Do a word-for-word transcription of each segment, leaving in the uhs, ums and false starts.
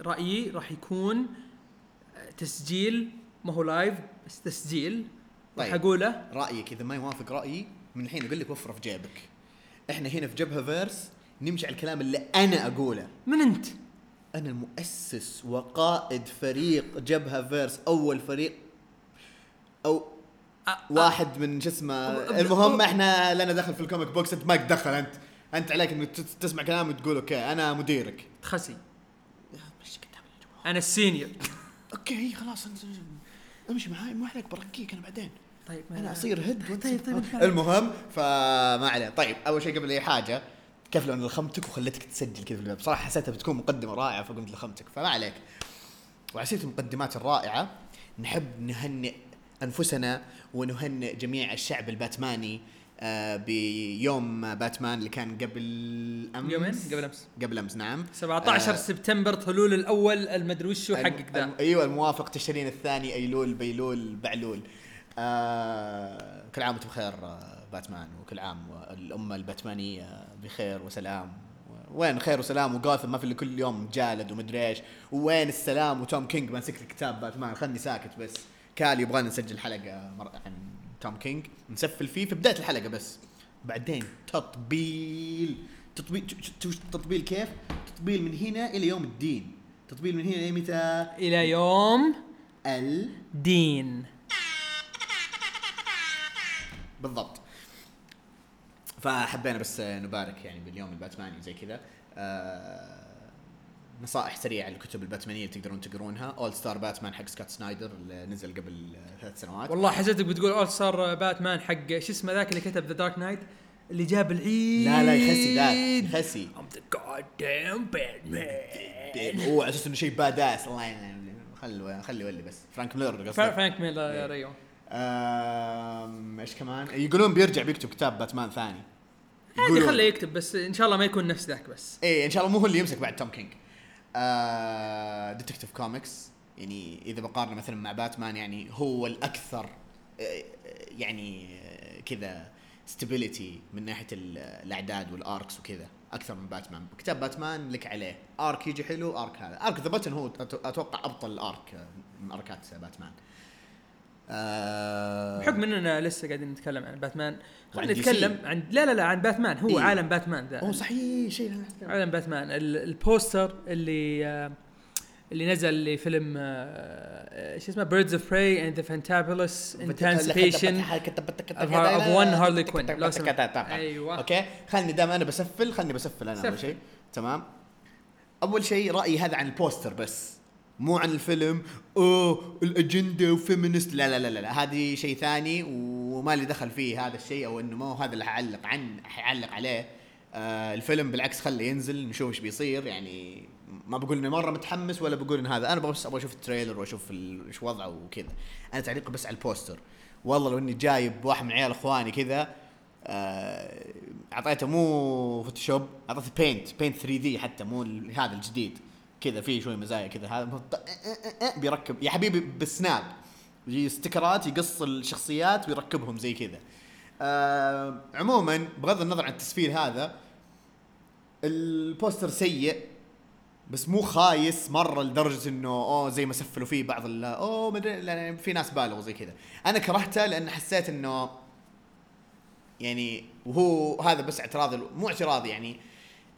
رأيي راح يكون تسجيل ما هو لايف بس تسجيل. راح اقوله رايك اذا ما يوافق رايي من الحين اقول لك وفره في جيبك. احنا هنا في جبهه فيرس نمشي على الكلام اللي انا اقوله. من انت؟ انا المؤسس وقائد فريق جبهه فيرس، اول فريق او أ... واحد من جسمه. المهم احنا لنا دخل في الكوميك بوكس، انت ما تدخل. انت انت عليك انك تسمع كلام وتقول اوكي انا مديرك. تخسي انا السينيور. اوكي خلاص انت امشي معاي، مو حلك بركيك انا بعدين. طيب انا اصير هد. طيب طيب المهم فما عليه. طيب اول شيء قبل اي حاجه، كيف لو انا لخمتك وخلتك تسجل كذا؟ بصراحه حسيتها بتكون مقدمه رائعه فقمت لخمتك، فما عليك. وعسيت المقدمات الرائعه. نحب نهنئ انفسنا ونهنئ جميع الشعب الباتماني بيوم باتمان اللي كان قبل امس. يومين قبل امس قبل امس نعم، سبعة عشر آه سبتمبر طلول الاول المدري وشو حقك ده. ايوه الموافق تشرين الثاني ايلول بيلول بعلول. آه كل عام وانتم بخير باتمان، وكل عام الامه الباتمانيه بخير وسلام. وين خير وسلام وغاثم؟ ما في اللي كل يوم جالد ومدري ايش. وين السلام وتوم كينج ماسك الكتاب باتمان؟ خلني ساكت بس. كالي يبغانا نسجل حلقه مره عن توم كينج نسفل فيه في بداية الحلقة، بس بعدين تطبيل تطبيل تطبيل كيف؟ تطبيل من هنا إلى يوم الدين. تطبيل من هنا إلى متى؟ إلى يوم الدين بالضبط. فحبينا بس نبارك يعني باليوم الباتماني زي كذا. آه نصائح سريعة للكتب الباتمانية تقدرون تقرونها. أول ستار باتمان حق سكوت سنايدر اللي نزل قبل ثلاث سنوات. والله حسيتك بتقول أول ستار باتمان حق شو اسمه ذاك اللي كتب ذا دارك نايت اللي جاب العيد. لا لا يخسي ذاك يخسي. I'm the goddamn Batman. هو على أساس إنه شيء باداس. الله يعلم. خلوا خلي ولي بس فرانك ميلر. فرانك ميلر ريو. إيش كمان يقولون؟ بيرجع بيكتب كتاب باتمان ثاني. عادي خليه يكتب بس إن شاء الله ما يكون نفس ذاك. بس إيه إن شاء الله مو هو اللي يمسك بعد توم كينج. آه ديتكتيف كوميكس يعني إذا بقارن مثلا مع باتمان يعني هو الأكثر يعني كذا ستابيليتي من ناحية الأعداد والأركس وكذا أكثر من باتمان. كتاب باتمان لك عليه أرك يجي حلو، أرك هذا أرك ذا باتن هو أتوقع أبطل الأرك من أركات باتمان. آه بحكم أننا لسه قاعدين نتكلم عن باتمان خلينا نتكلم عن لا لا لا عن باتمان هو إيه؟ عالم باتمان ذا. أوه صحيح شيء عالم باتمان. البوستر اللي آه اللي نزل لفيلم آه شو اسمه Birds of Prey and the Fantabulous Intensification of One Harley Quinn. لو سمحت أيوة أوكي خلني دام أنا بسفل خلني بسفل أنا أول شيء تمام. أول شيء رأيي هذا عن البوستر بس مو عن الفيلم. أوه الأجندة وفيمينست لا لا لا لا هذه شيء ثاني وما لي دخل فيه هذا الشيء أو إنه ما هذا اللي حعلق عن حعلق عليه. آه الفيلم بالعكس خليه ينزل نشوف إيش بيصير. يعني ما بقول إنه مرة متحمس ولا بقول إن هذا، أنا بس أبغى أشوف التريلر وأشوف إيش وضعه وكذا. أنا تعليقي بس على البوستر والله لو إني جايب واحد من عيال إخواني كذا أعطيته آه مو فوتوشوب أعطيته بينت بينت ثري دي حتى مو هذا الجديد كذا فيه شوي مزايا كذا. هذا بيركب يا حبيبي بالسناب ستيكرات يقص الشخصيات ويركبهم زي كذا. أه عموما بغض النظر عن التسفيل هذا البوستر سيء بس مو خايس مرة لدرجة انه اوه زي ما سفلوا فيه بعض اوه مدري في ناس بالغوا زي كذا. انا كرهته لان حسيت انه يعني وهو هذا بس اعتراضي مو اعتراضي يعني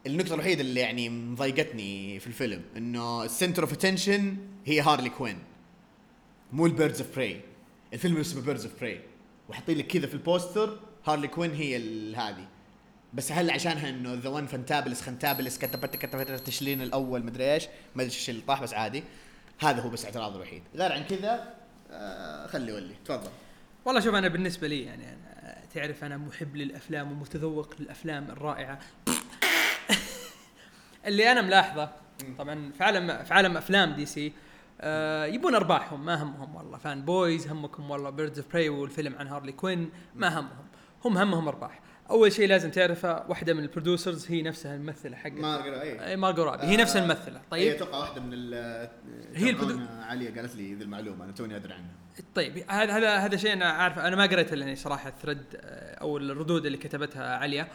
النقطة الوحيدة اللي يعني مضايقتني في الفيلم إنه السنتر أوف أتنشن هي هارلي كوين مو البيردز أوف براي. الفيلم اسمه بيردز أوف براي وحطي لك كذا في البوستر هارلي كوين هي هذه بس هل عشانها إنه ذا وان فانتابلس خنتابلس كتبت كتبت تشلين الأول مدري إيش ما أدري إيش اللي طاح بس عادي. هذا هو بس اعتراض الوحيد، غير عن كذا آه خلي ولي تفضل. والله شوف أنا بالنسبة لي يعني أنا تعرف أنا محب للأفلام ومتذوق للأفلام الرائعة. اللي أنا ملاحظة طبعاً في عالم في عالم أفلام دي سي آه يبون أرباحهم ما همهم والله فان بويز همكم والله بيردز أوف براي والفيلم عن هارلي كوين ما همهم. هم همهم أرباح. أول شيء لازم تعرفه واحدة من البرودوسرز هي نفسها الممثلة حقت مارغرا أي مارغرا آه هي نفسها الممثلة. طيب هي توقع واحدة من هي البرودو... عليا قالت لي ذي المعلومة أنا توني أدري عنها. طيب هذا هذا هذا شيء أنا عارف أنا ما قريت لأني صراحة الثريد أو الردود اللي كتبتها عليا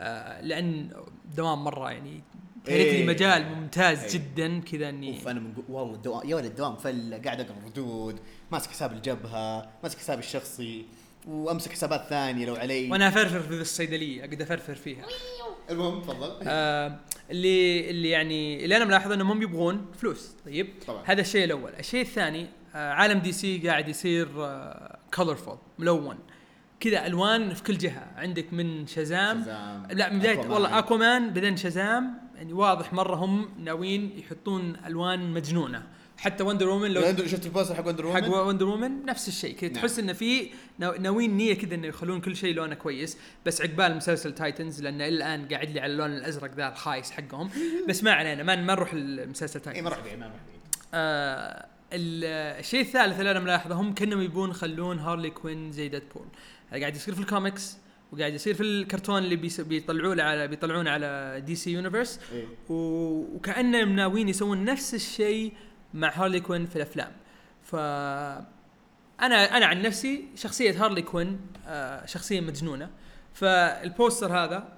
آه لأن دوام مرة يعني كانت لي مجال ممتاز أيه. جدا كذا اني فانا من والله الدوام يا ولد الدوام فل قاعد اقرا ردود ماسك حساب الجبهه ماسك حساب الشخصي وامسك حسابات ثانيه لو علي وانا افرفر في الصيدليه اقدر افرفر فيها. المهم تفضل. آه اللي اللي يعني اللي انا ملاحظ انهم يبغون فلوس. طيب طبعًا. هذا الشيء الاول. الشيء الثاني آه عالم دي سي قاعد يصير كولرفول آه ملون كذا الوان في كل جهه. عندك من شازام, شازام. لا من بدايه والله اكوامان بعدين شازام يعني واضح مره هم ناويين يحطون الوان مجنونه. حتى وندر وومن لو شفت البوستر حق وندر وومن حق وندر وومن نفس الشيء كذا تحس نعم. ان في ناويين نيه كذا انه يخلون كل شيء لونه كويس. بس عقبال مسلسل تايتنز لانه الان قاعد لي على اللون الازرق ذا الخايس حقهم بس ما علينا ما نروح المسلسل تايتنز. اي ما راح بيه ما راح آه الشيء الثالث اللي انا ملاحظه هم كانوا يبون يخلون هارلي كوين زي ديدبول. هذا قاعد يصير في الكوميكس وقاعد يصير في الكرتون اللي بيطلعوه على بيطلعون على دي سي يونيفرس إيه. وكأنه ناويين يسوون نفس الشيء مع هارلي كوين في الافلام. ف انا انا عن نفسي شخصيه هارلي كوين آه شخصيه مجنونه. فالبوستر هذا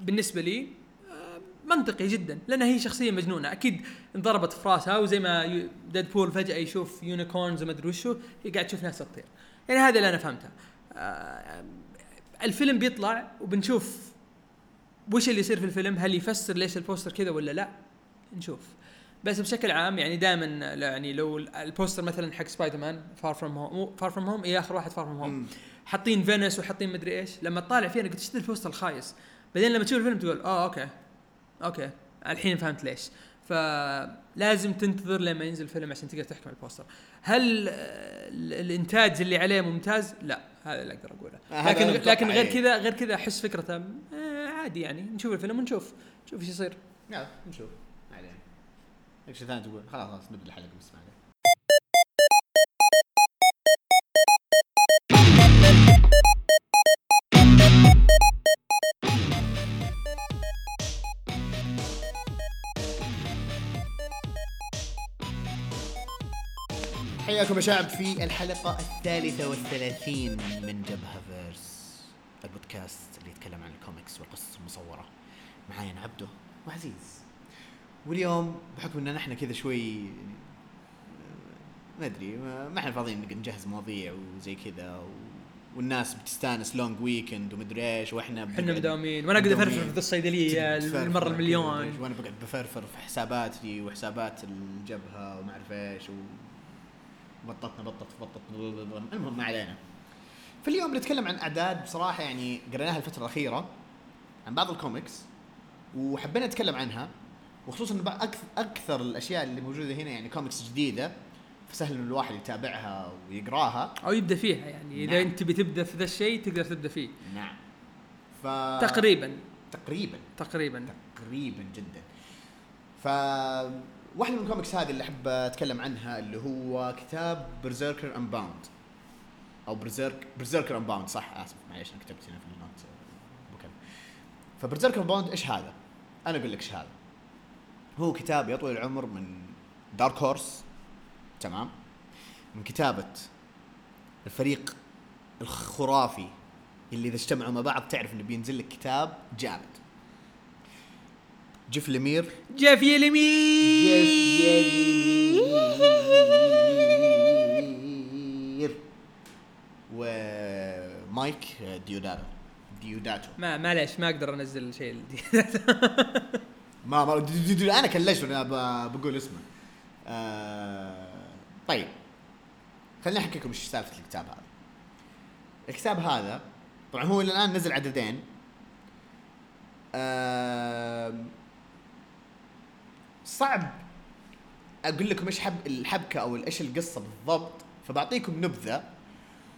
بالنسبه لي آه منطقي جدا لانها هي شخصيه مجنونه اكيد انضربت في راسها وزي ما ديدبول فجاه يشوف يونيكورنز وما ادري وشو هي قاعد تشوف ناس تطير. يعني هذا اللي انا فهمته. آه الفيلم بيطلع وبنشوف وش اللي يصير في الفيلم. هل يفسر ليش البوستر كذا ولا لا نشوف. بس بشكل عام يعني دائما يعني لو البوستر مثلا حق سبايدر مان فار فروم هوم فار فروم هوم اي اخر واحد فار فروم هوم حاطين فينس وحاطين مدري ايش. لما تطالع فيه انا قلت شد البوستر الخايس بعدين لما تشوف الفيلم تقول اه اوكي اوكي الحين فهمت ليش. فلازم تنتظر لما ينزل الفيلم عشان تقدر تحكم على البوستر. هل الانتاج اللي عليه ممتاز؟ لا هذا اللي اقدر اقوله. لكن لكن غير كذا غير كذا احس فكرته عادي. يعني نشوف الفيلم ونشوف نشوف ايش يصير. نعم نشوف عليه ايش ثاني تقول. خلاص خلاص نبدا الحلقه بس معنا. حياكم يا شعب في الحلقة الثالثة والثلاثين من جبهة فيرس البودكاست اللي يتكلم عن الكوميكس والقصص المصورة. معايا أنا عبده وعزيز. واليوم بحكم أننا نحن كذا شوي ما أدري ما إحنا فاضيين نجهز مواضيع وزي كذا و... والناس بتستانس لونج ويكند ومدري إيش وإحنا حنا مداومين وأنا قد أفرفر في الصيدلية المرة المليون وأنا بقعد بفرفر في حساباتي وحسابات الجبهة وما أعرف إيش و... بطتنا بطت بطتنا. المهم ما علينا. فاليوم نتكلم عن أعداد بصراحة يعني قرأناها الفترة الأخيرة عن بعض الكوميكس وحبينا نتكلم عنها وخصوصاً أكثر أكثر الأشياء اللي موجودة هنا يعني كوميكس جديدة فسهل إن الواحد يتابعها ويقرأها أو يبدأ فيها يعني نعم. إذا أنت بتبدأ في ذا الشيء تقدر تبدأ فيه نعم. ف... تقريباً تقريباً تقريباً تقريباً جداً. ف واحدة من الكوميكس هذه اللي أحب أتكلم عنها اللي هو كتاب برزيركر أمباوند أو برزيرك برزيركر أمباوند صح آسف معليش أنا كتبت هنا في النوت بوكل. فبرزيركر أمباوند إيش هذا؟ أنا أقول لك إيش هذا. هو كتاب يطول العمر من دارك هورس تمام من كتابة الفريق الخرافي اللي إذا اجتمعوا مع بعض تعرف إنه بينزل لك كتاب جامد. جيف لمير جيف لمير ومايك ديوداتو ديوداتو ما ما ليش ما اقدر انزل شيء ديوداتو ما ما انا كلشت انا بقول اسمه. طيب خليني احكي لكم ايش سالفه الكتاب هذا. الكتاب هذا طبعا هو الان نزل عددين. صعب اقول لكم ايش حب الحبكه او ايش القصه بالضبط فبعطيكم نبذه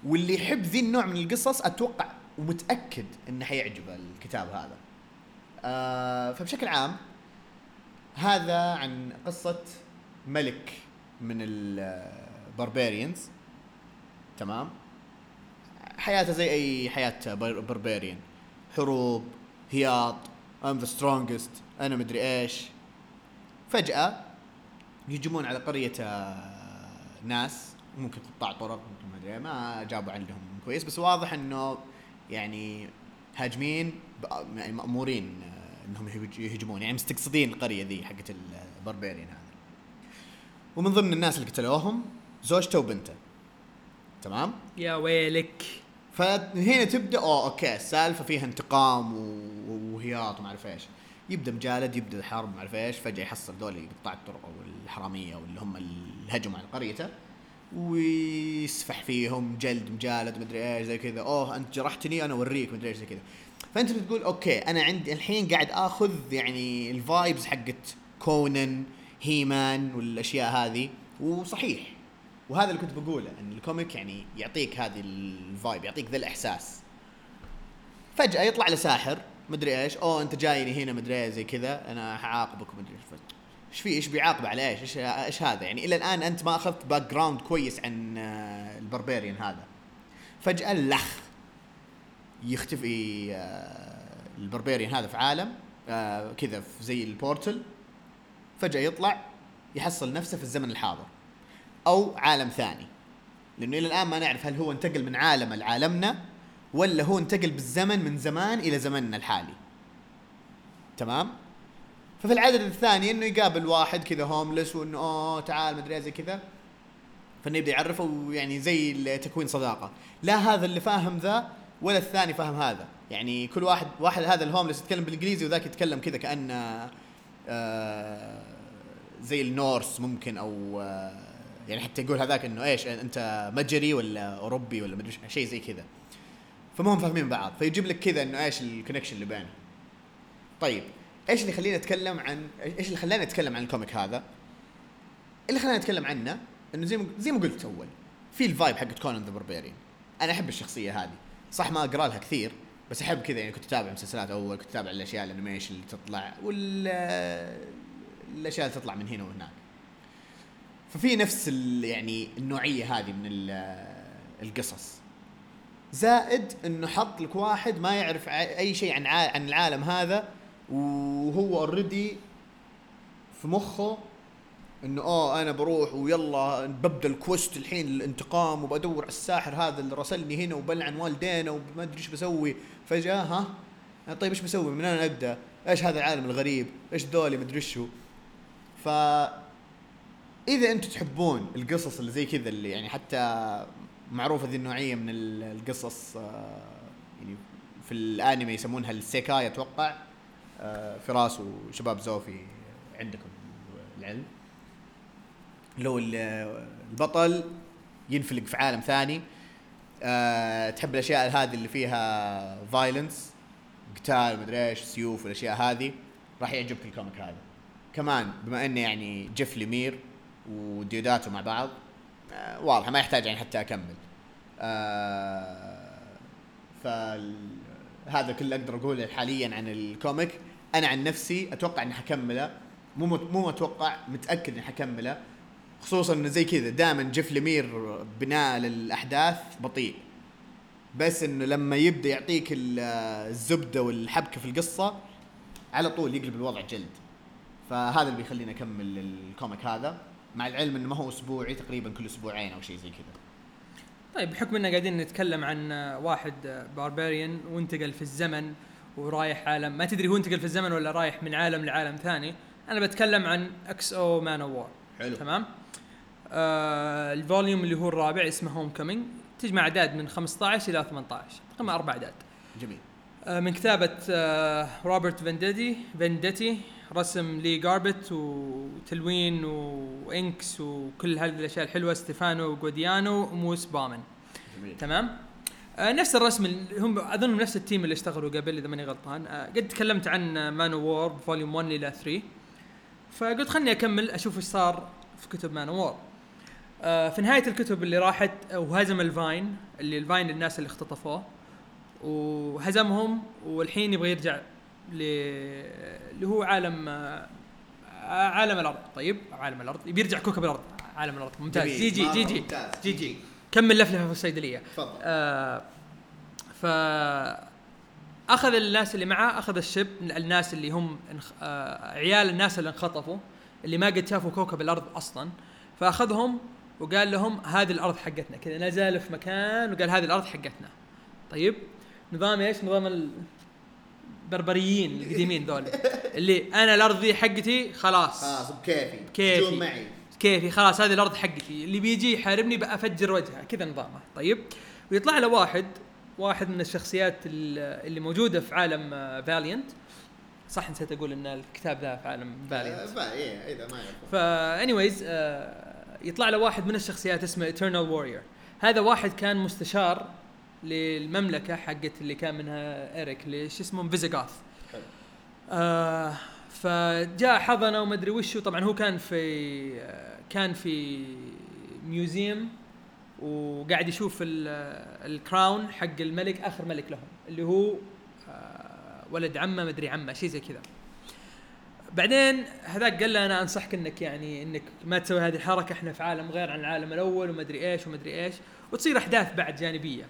واللي يحب ذي النوع من القصص اتوقع ومتاكد انه حيعجبه الكتاب هذا. أه فبشكل عام هذا عن قصه ملك من البربريانز تمام. حياته زي اي حياه بربريان حروب هياط I'm the strongest انا مدري ايش. فجأة يجمون على قرية ناس ممكن تقطع طرق ممكن مدري ما جابوا عندهم كويس بس واضح انه يعني هاجمين مأمورين انهم يهجمون، يعني مستقصدين القريه ذي حقت البربريين هذا. ومن ضمن الناس اللي قتلوهم زوجته وبنته. تمام؟ يا ويلك. فهنا تبدا أو اوكي السالفه فيها انتقام وهياط وما اعرف ايش، يبدا مجالد، يبدا حرب ما اعرف ايش، فجاه يحصل دول يقطع الطرق والحراميه واللي هم الهجم على قريته ويسفح فيهم جلد مجالد مدري ايش زي كذا، اوه انت جرحتني انا اوريك مدري ايش زي كذا. فانت بتقول اوكي انا عندي الحين قاعد اخذ يعني الفايبز حقت كونان هيمان والاشياء هذه، وصحيح وهذا اللي كنت بقوله ان الكوميك يعني يعطيك هذه الفايب، يعطيك ذا الاحساس. فجاه يطلع لساحر مدري ايش، اوه انت جايني هنا مدري زي كذا انا هعاقبك مدري ايش، ايش في ايش بيعاقب على ايش ايش, إيش هذا؟ يعني الى الان انت ما اخذت باك جراوند كويس عن البربريان هذا. فجاه لخ يختفي البربريان هذا في عالم كذا زي البورتل، فجاه يطلع يحصل نفسه في الزمن الحاضر او عالم ثاني، لانه الى الان ما نعرف هل هو انتقل من عالم لعالمنا ولا هو انتقل بالزمن من زمان الى زمننا الحالي. تمام؟ ففي العدد الثاني انه يقابل واحد كذا هوملس وانه اه تعال مدري زي كذا، فانه يبدا يعرفه يعني زي تكوين صداقه، لا هذا اللي فاهم ذا ولا الثاني فاهم هذا، يعني كل واحد واحد هذا الهوملس يتكلم بالانجليزي وذاك يتكلم كذا كانه آه زي النورس ممكن، او آه يعني حتى يقول هذاك انه ايش انت مجري ولا اوروبي ولا مدري شيء زي كذا، فمهم فاهمين بعض، فيجيب لك كذا انه ايش الكونكشن اللي بينهم. طيب ايش اللي خلينا نتكلم عن ايش اللي خلاني اتكلم عن الكوميك هذا؟ اللي خلاني اتكلم عنه انه زي ما زي ما قلت اول في الفايب حقت كونان ذا بربريان، انا احب الشخصيه هذه، صح ما اقرا لها كثير بس احب كذا، يعني كنت اتابع مسلسلات اول، كنت اتابع الاشياء الانيميشن اللي تطلع والاشياء اللي تطلع من هنا وهناك، ففي نفس يعني النوعيه هذه من القصص، زائد انه حط لك واحد ما يعرف اي شيء عن عن العالم هذا وهو اوريدي في مخه انه اه انا بروح ويلا ببدا الكوست الحين الانتقام وبدور على الساحر هذا اللي رسلني هنا وبلعن والدينا وما ادري ايش بسوي. فجاه ها طيب ايش بسوي؟ من انا ابدا؟ ايش هذا العالم الغريب؟ ايش ذولي ما ادري شو. ف اذا انتم تحبون القصص اللي زي كذا اللي يعني حتى معروفه ذي النوعيه من القصص يعني في الانمي يسمونها السيكاي اتوقع، فراس وشباب زوفي عندكم العلم، لو البطل ينفلق في عالم ثاني، تحب الاشياء هذه اللي فيها فايلنس قتال مدري ايش سيوف والاشياء هذه، راح يعجبك الكوميك هذا كمان، بما انه يعني جيف ليمير وديوداتو مع بعض واضح ما يحتاج يعني حتى اكمل. فهذا كله اقدر اقوله حاليا عن الكوميك. انا عن نفسي اتوقع اني حكمله، مو مو متوقع متاكد اني حكمله، خصوصا انه زي كذا دائما جيف ليمير بناء للاحداث بطيء، بس انه لما يبدا يعطيك الزبده والحبكه في القصه على طول يقلب الوضع جلد، فهذا اللي بيخلينا اكمل الكوميك هذا، مع العلم انه ما هو اسبوعي، تقريبا كل اسبوعين او شيء زي كذا. طيب بحكم اننا قاعدين نتكلم عن واحد باربريان وانتقل في الزمن ورايح عالم، ما تدري هو انتقل في الزمن ولا رايح من عالم لعالم ثاني، انا بتكلم عن إكس أو Manowar. حلو. تمام. آه الفوليوم اللي هو الرابع اسمه هوم كومينج، تجمع اعداد من خمسة عشر الى ثمانية عشر، تقريبا اربع اعداد. جميل. آه من كتابه آه روبرت فنديتي فنديتي رسم لي جاربت وتلوين وإنكس وكل هذه الأشياء الحلوة ستيفانو غوديانو وموس بامن. جميل. تمام. آه نفس الرسم هم أظنهم نفس التيم اللي اشتغلوا قبل إذا ماني غلطان. آه قد تكلمت عن مانوور فوليوم واحد إلى ثلاثة، فقلت خلني أكمل أشوف إيش صار في كتب مانوور. آه في نهاية الكتب اللي راحت وهزم الفاين، اللي الفاين الناس اللي اختطفوه وهزمهم، والحين يبغى يرجع اللي هو عالم عالم الأرض. طيب عالم الأرض بيرجع كوكب الأرض، عالم الأرض. ممتاز. جي جي جي جي جي جي كمل لفلفة في الصيدلية. آه فأخذ الناس اللي معه، أخذ الشب الناس اللي هم آه عيال الناس اللي انخطفوا اللي ما قد شافوا كوكب الأرض أصلا، فأخذهم وقال لهم هذه الأرض حقتنا، كذا نزال في مكان وقال هذه الأرض حقتنا. طيب نظام إيش؟ نظام ال بربريين القديمين دول اللي انا الارض دي حقتي خلاص خلاص بكيفي كيفي معي كيفي خلاص هذه الارض حقتي اللي بيجي يحاربني بافجر وجهه كذا نظامه. طيب ويطلع له واحد واحد من الشخصيات اللي موجوده في عالم فاليانت. صح نسيت اقول ان الكتاب ذا في عالم فاليانت اي اذا ما يعرف فا انيويز يطلع له واحد من الشخصيات اسمه Eternal Warrior. هذا واحد كان مستشار للمملكه حقت اللي كان منها إريك اللي شو اسمه فيزيغاث آه. فجاء حضنه وما ادري وش. طبعا هو كان في كان في ميوزيوم وقاعد يشوف الكراون حق الملك اخر ملك لهم اللي هو آه ولد عمه ما ادري عمه شيء زي كذا. بعدين هذاك قال له انا انصحك انك يعني انك ما تسوي هذه الحركه احنا في عالم غير عن العالم الاول وما ادري ايش وما ادري ايش وتصير احداث بعد جانبيه.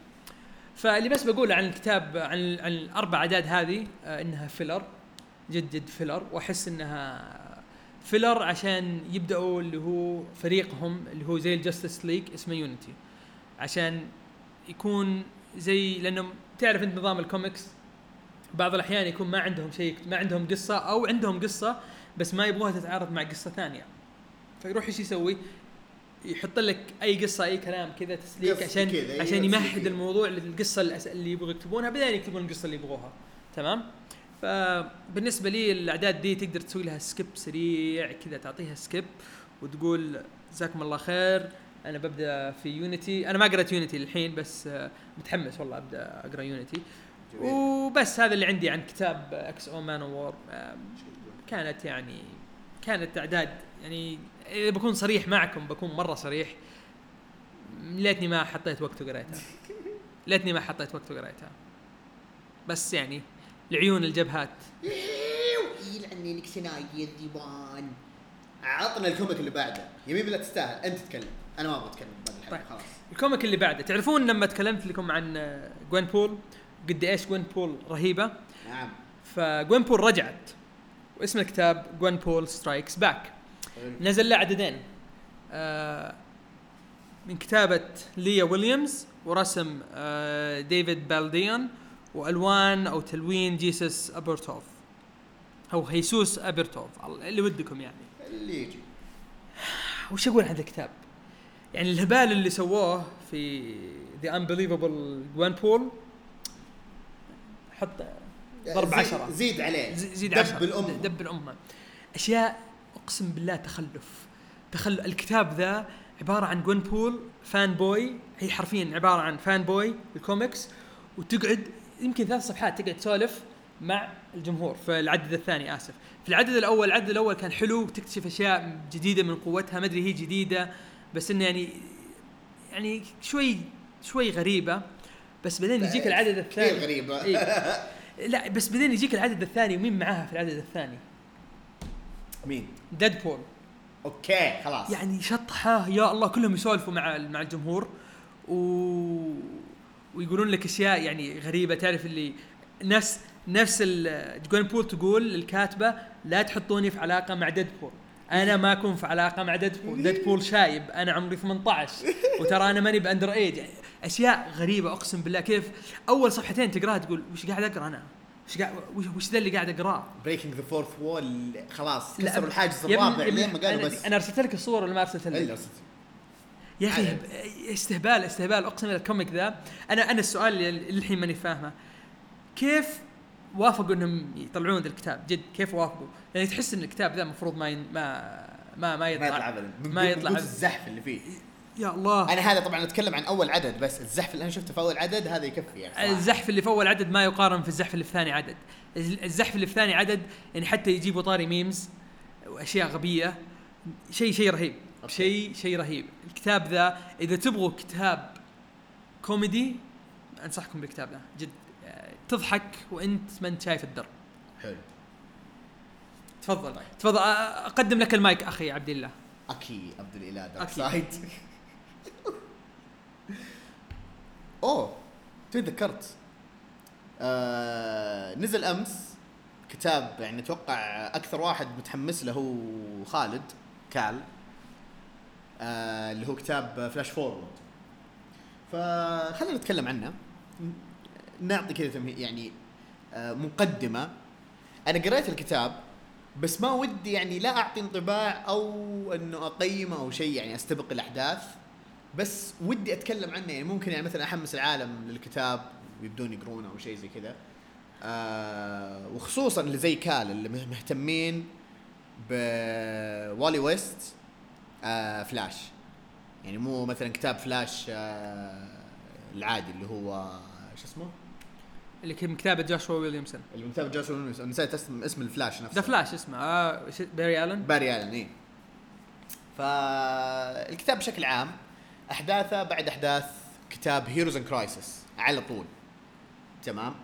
فاللي بس بقول عن الكتاب عن, عن الاربع اعداد هذه انها فيلر جد جد فيلر. واحس انها فيلر عشان يبداوا اللي هو فريقهم اللي هو زي الجاستس ليج اسمه يونيتي عشان يكون زي لانه تعرف انت نظام الكوميكس بعض الأحيان يكون ما عندهم شيء ما عندهم قصة أو عندهم قصة بس ما يبغوها تتعارض مع قصة ثانية. فيروح إيش يسوي يحط لك أي قصة أي كلام كذا تسليك عشان كدا. عشان يمهد الموضوع للقصة اللي يبغوا يكتبونها بدل يكتبون القصة اللي يبغوها. تمام. فبالنسبة لي الأعداد دي تقدر تسوي لها سكيب سريع كذا تعطيها سكيب وتقول جزاكم الله خير أنا ببدأ في يونيتي. أنا ما قرأت يونيتي الحين بس متحمس والله أبدأ أقرأ يونيتي. وبس هذا اللي عندي عن كتاب اكس او مانوور. كانت يعني كانت اعداد يعني اذا بكون صريح معكم بكون مره صريح ليتني ما حطيت وقت وقريتها ليتني ما حطيت وقت وقريتها بس يعني العيون الجبهات يلعني لك سناي الديوان عطنا الكوميك اللي بعده يمين لا تستاهل انت تتكلم انا ما ابغى اتكلم بعد خلاص. الكوميك اللي بعده تعرفون لما تكلمت لكم عن جوين بول قد ايش جوين بول رهيبه. نعم. فجوين بول رجعت واسم الكتاب جوين بول سترايكس باك. نزل له عددين آه من كتابه ليا ويليامز ورسم آه ديفيد بالديون والوان او تلوين جيسوس ابرتوف او هيسوس ابرتوف اللي ودكم يعني اللي يجي. وش اقول عن هذا الكتاب يعني الهبال اللي سووه في ذا انبيليفبل جوين بول حط ضرب عشرة زيد عليه زيد دب الأمة دب الأمة أشياء أقسم بالله تخلف تخل. الكتاب ذا عبارة عن جوين بول فان بوي هي حرفيا عبارة عن فان بوي الكوميكس وتقعد يمكن ثلاث صفحات تقعد تسولف مع الجمهور في العدد الثاني آسف في العدد الأول. العدد الأول كان حلو وتكتشف أشياء جديدة من قوتها ما أدري هي جديدة بس إنه يعني يعني شوي شوي غريبة. بس بعدين يجيك العدد الثاني غريبة إيه؟ لا بس بعدين يجيك العدد الثاني ومين معاها في العدد الثاني مين ديدبول. اوكي خلاص يعني شطحه يا الله كلهم يسولفوا مع مع الجمهور و... ويقولون لك اشياء يعني غريبة. تعرف اللي نفس نفس جوين بول تقول الكاتبة لا تحطوني في علاقة مع ديدبول انا ما اكون في علاقة مع ديدبول ديدبول شايب انا عمري ثمانية عشر وترى انا ماني باندر ايج. اشياء غريبه اقسم بالله. كيف اول صفحتين تقراها تقول وش قاعد اقرا انا وش قاعد وش ذا اللي قاعد اقراه بريكنج ذا فورث وول خلاص كسروا الحاجز الرابع لين ما قالوا بس انا ارسلت لك الصور اللي ما ارسلت لك يا اخي استهبال استهبال اقسم بالله الكوميك ذا. انا انا السؤال اللي الحين ماني فاهمه كيف وافقوا انهم يطلعون ذا الكتاب جد كيف وافقوا يعني تحس ان الكتاب ذا المفروض ما ما ما ما يطلع ما يطلع الزحف اللي فيه يا الله. انا هذا طبعا اتكلم عن اول عدد بس الزحف اللي انا شفته في اول عدد هذا يكفي يعني. الزحف اللي في اول عدد ما يقارن في الزحف اللي في ثاني عدد. الزحف اللي في ثاني عدد يعني حتى يجيبوا طاري ميمز واشياء غبيه شيء شيء رهيب شيء شيء رهيب. الكتاب ذا اذا تبغوا كتاب كوميدي انصحكم بالكتاب ذا جد تضحك وانت ما انت شايف الدرب. حلو تفضل طيب. تفضل اقدم لك المايك اخي عبد الله اكي عبد الاله دارك سايد. اوه تذكرت آه، نزل امس كتاب يعني اتوقع اكثر واحد متحمس له هو خالد كال آه، اللي هو كتاب فلاش فورورد. فخلينا نتكلم عنه نعطي كذا يعني مقدمة. أنا قرأت الكتاب بس ما ودي يعني لا أعطي انطباع أو أنه أقيمه أو شيء، يعني أستبق الأحداث، بس ودي أتكلم عنه. يعني ممكن يعني مثلا أحمس العالم للكتاب ويبدون يقرونه أو شيء زي كذا، آه وخصوصا اللي زي كال اللي مهتمين بوالي ويست آه فلاش، يعني مو مثلا كتاب فلاش آه العادي اللي هو شو اسمه اللي كان كتابة جوشوا ويليامسون، اللي كتابة جوشوا ويليامسون، نسيت اسم اسم الفلاش نفسه، ده فلاش اسمه آه باري آلن باري آلن إيه. فالكتاب بشكل عام أحداثه بعد أحداث كتاب هيروز ان كرايسيس على طول، تمام.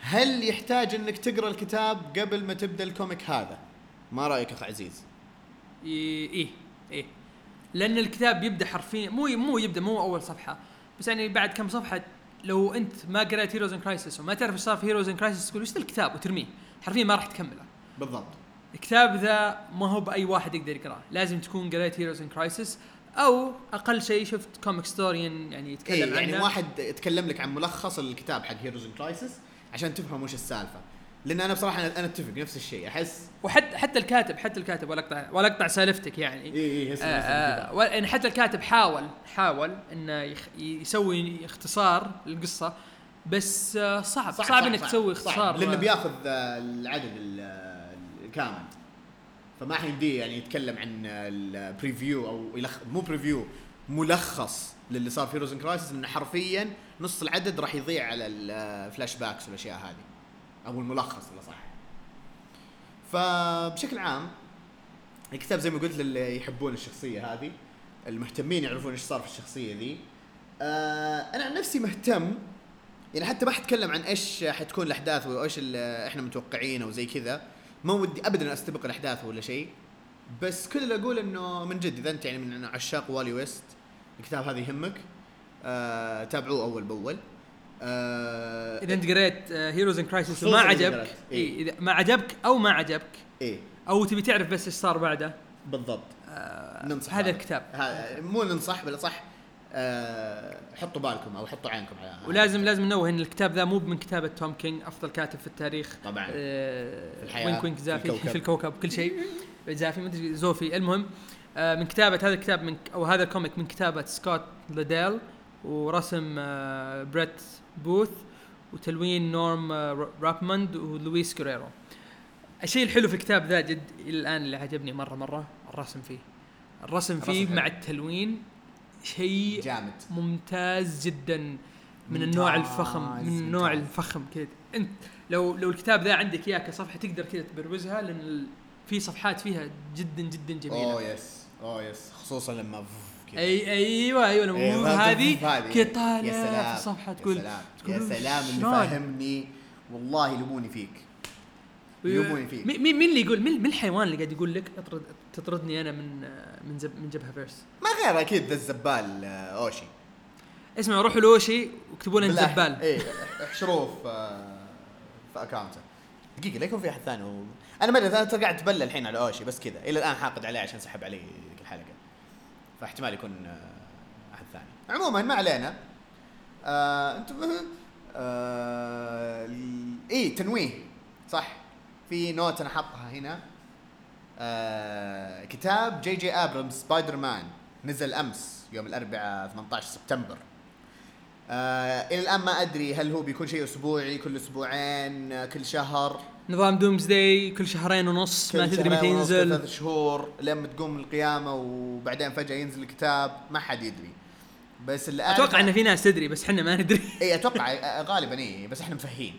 هل يحتاج انك تقرا الكتاب قبل ما تبدا الكوميك هذا؟ ما رايك اخ عزيز؟ ايه ايه، لان الكتاب يبدا حرفيا مو مو يبدا مو اول صفحه بس، يعني بعد كم صفحه لو انت ما قرأت هيروز ان كرايسيس وما تعرف ايش صار في هيروز ان كرايسيس تقول ايش ذا الكتاب وترميه، حرفيا ما راح تكمله. بالضبط، الكتاب ذا ما هو باي واحد يقدر يقراه، لازم تكون قرأت هيروز ان كرايسيس او اقل شيء شفت كوميك ستوريان يعني يتكلم إيه، يعني عنه، واحد يتكلم لك عن ملخص الكتاب حق هيروز ان كرايسيس عشان تفهم وش السالفه. لان انا بصراحه انا اتفق نفس الشيء، احس وحتى حتى الكاتب حتى الكاتب ولا اقطع ولا اقطع سالفتك يعني إيه إيه آه آه حتى الكاتب حاول حاول انه يخ يسوي اختصار للقصه، بس آه صعب صعب, صعب انك تسوي اختصار لانه بياخذ آه العدد الكامل، فما حيدي يعني يتكلم عن البريفيو او يلخ... مو بريفيو ملخص للي صار في هيروز ان كرايسيس، انه حرفيا نص العدد راح يضيع على الفلاش باكس والاشياء هذه او الملخص ولا صح. فبشكل عام الكتاب زي ما قلت للي يحبون الشخصيه هذه، المهتمين يعرفون ايش صار في الشخصيه ذي. آه انا عن نفسي مهتم، يعني حتى ما حتكلم عن ايش حتكون الاحداث وايش اللي احنا متوقعينه وزي كذا، ما ودي ابدا استبق الاحداث ولا شيء، بس كل اللي اقول انه من جد اذا انت يعني من عشاق والي ويست الكتاب هذا يهمك آه، تابعوه اول باول. آه، اذا انت قريت هيروز ان كرايسيس وما عجبك إيه؟ إذا ما عجبك او ما عجبك إيه؟ او تبي تعرف بس ايش صار بعده بالضبط آه، ننصح هذا الكتاب، هذا مو ننصح بل صح آه، حطوا بالكم او حطوا عينكم على. ولازم لازم ننوه ان الكتاب ذا مو من كتابة توم كينج، افضل كاتب في التاريخ طبعا آه، في الحياة وينك وينك زافي في الكوكب كل شيء زافي ما ادري زوفي. المهم آه، من كتابة هذا الكتاب من او هذا الكوميك من كتابة سكوت لديل ورسم آه، بريت بوث وتلوين نورم آه، رابموند ولويس كوريرو. الشيء الحلو في الكتاب ذا جد الان اللي عجبني مرة مرة الرسم فيه، الرسم فيه الرسم مع التلوين شيء جامد ممتاز جدا، من ممتاز النوع الفخم من ممتاز. النوع الفخم كذا انت لو لو الكتاب ذا عندك اياه كصفحه تقدر كذا تبروزها، لان في صفحات فيها جدا جدا جميله. اوه يس اوه يس خصوصا لما كده. اي ايوه ايوه لما هذه كطالع يا سلام تقول يا سلام اللي فاهمني والله يلوموني فيك يلوموني فيك. مين اللي يقول من الحيوان اللي قاعد يقول لك اطرد تطردني انا من من من جبهه فيرس؟ ما غير اكيد ذا الزبال اوشي. اسمعوا روحوا لوشي واكتبوا لنا الزبال ايه احشروه في اكاونته. دقيقه ليكون في احد ثاني و... انا ما ادري انا قاعد اتبلى الحين على اوشي بس كذا الى الان حاقد عليه عشان سحب عليه ذيك الحلقه، فاحتمال يكون احد ثاني. عموما ما علينا آه... انتم آه... ايه تنويه صح في نوت انا حطها هنا آه، كتاب جي جي أبرامز سبايدر مان نزل أمس يوم الأربعاء ثمانية عشر سبتمبر. آه، إلى الآن ما أدري هل هو بيكون شيء أسبوعي كل أسبوعين كل شهر، نظام دومزداي كل شهرين ونص ما تدري متى ينزل، ثلاث شهور لما تقوم من القيامة وبعدين فجأة ينزل الكتاب ما حد يدري. بس أتوقع أن في ناس تدري بس إحنا ما ندري إيه أتوقع غالبا إيه بس إحنا مفهين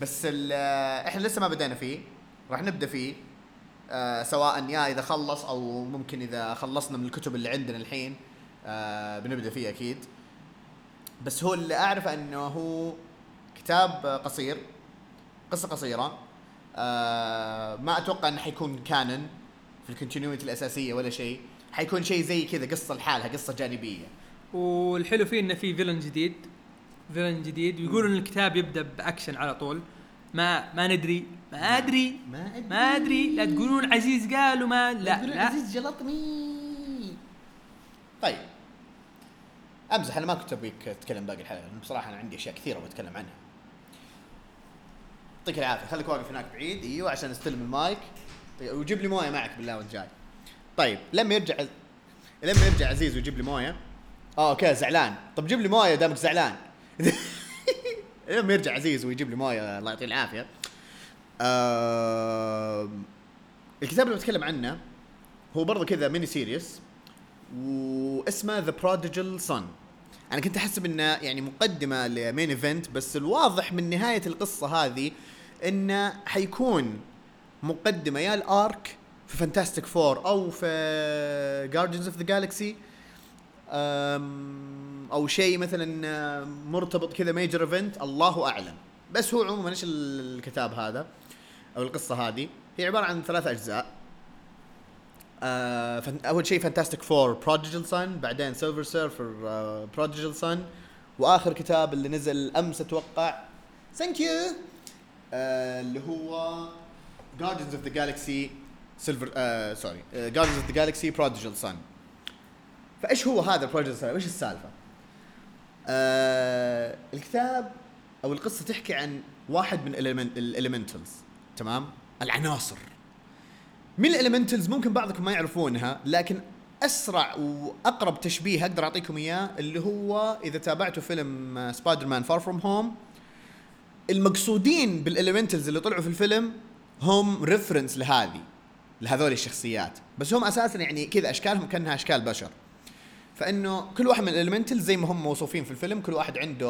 بس إحنا لسه ما بدأنا فيه، راح نبدأ فيه آه سواء يا إذا خلص أو ممكن إذا خلصنا من الكتب اللي عندنا الحين آه بنبدأ فيه أكيد. بس هو اللي أعرفه أنه هو كتاب قصير، قصة قصيرة آه ما أتوقع أنه حيكون كانن في الكونتينيوتي الأساسية ولا شيء، حيكون شيء زي كذا قصة لحالها قصة جانبية. والحلو فيه أنه في فيلن جديد فيلن جديد ويقولون الكتاب يبدأ بأكشن على طول. ما ما ندري ما أدري ما أدري, ما أدري. لا تقولون عزيز قالوا ما لا لا عزيز جلطمي. طيب أمزح أنا ما كنت أبيك تتكلم باقي الحلقة، بصراحة أنا عندي أشياء كثيرة بتكلم عنها يعطيك العافيه، خليك واقف هناك بعيد ايوه عشان استلم المايك. طيب وجيب لي مويه معك بالله وانت جاي. طيب لما يرجع لما يرجع عزيز ويجيب لي مويه. اه اوكي زعلان، طب جيب لي مويه دامك زعلان. لما يرجع عزيز ويجيب لي مويه الله يعطيه العافيه. آه... الكتاب اللي بتكلم عنه هو برضه كذا ميني سيريس واسمه The Prodigal Son. انا كنت احسب انه يعني مقدمه لمين ايفنت، بس الواضح من نهايه القصه هذه انه حيكون مقدمه يا الارك في فانتاستيك فور او في Guardians of the Galaxy او شيء مثلا مرتبط كذا ميجر ايفنت، الله اعلم. بس هو عموما ايش الكتاب هذا او القصه هذه؟ هي عباره عن ثلاث اجزاء. آه اول شيء فانتاستيك فور بروديجال سان، بعدين سيلفر سيرفر بروديجال سان، واخر كتاب اللي نزل امس اتوقع ثانك يو آه اللي هو جاردينز اوف ذا جالاكسي سيلفر آه سوري جاردينز اوف ذا جالاكسي بروديجال سان. فايش هو هذا بروديجال سان؟ ايش السالفه؟ آه الكتاب او القصه تحكي عن واحد من الاليمنتالز، تمام؟ العناصر. من الاليمنتالز ممكن بعضكم ما يعرفونها، لكن اسرع واقرب تشبيه اقدر اعطيكم اياه اللي هو اذا تابعتوا فيلم سبايدر مان فار فروم هوم، المقصودين بالاليمنتالز اللي طلعوا في الفيلم هم ريفرنس لهذه لهذول الشخصيات، بس هم اساسا يعني كذا اشكالهم كانها اشكال بشر. فانه كل واحد من الاليمنتالز زي ما هم موصوفين في الفيلم كل واحد عنده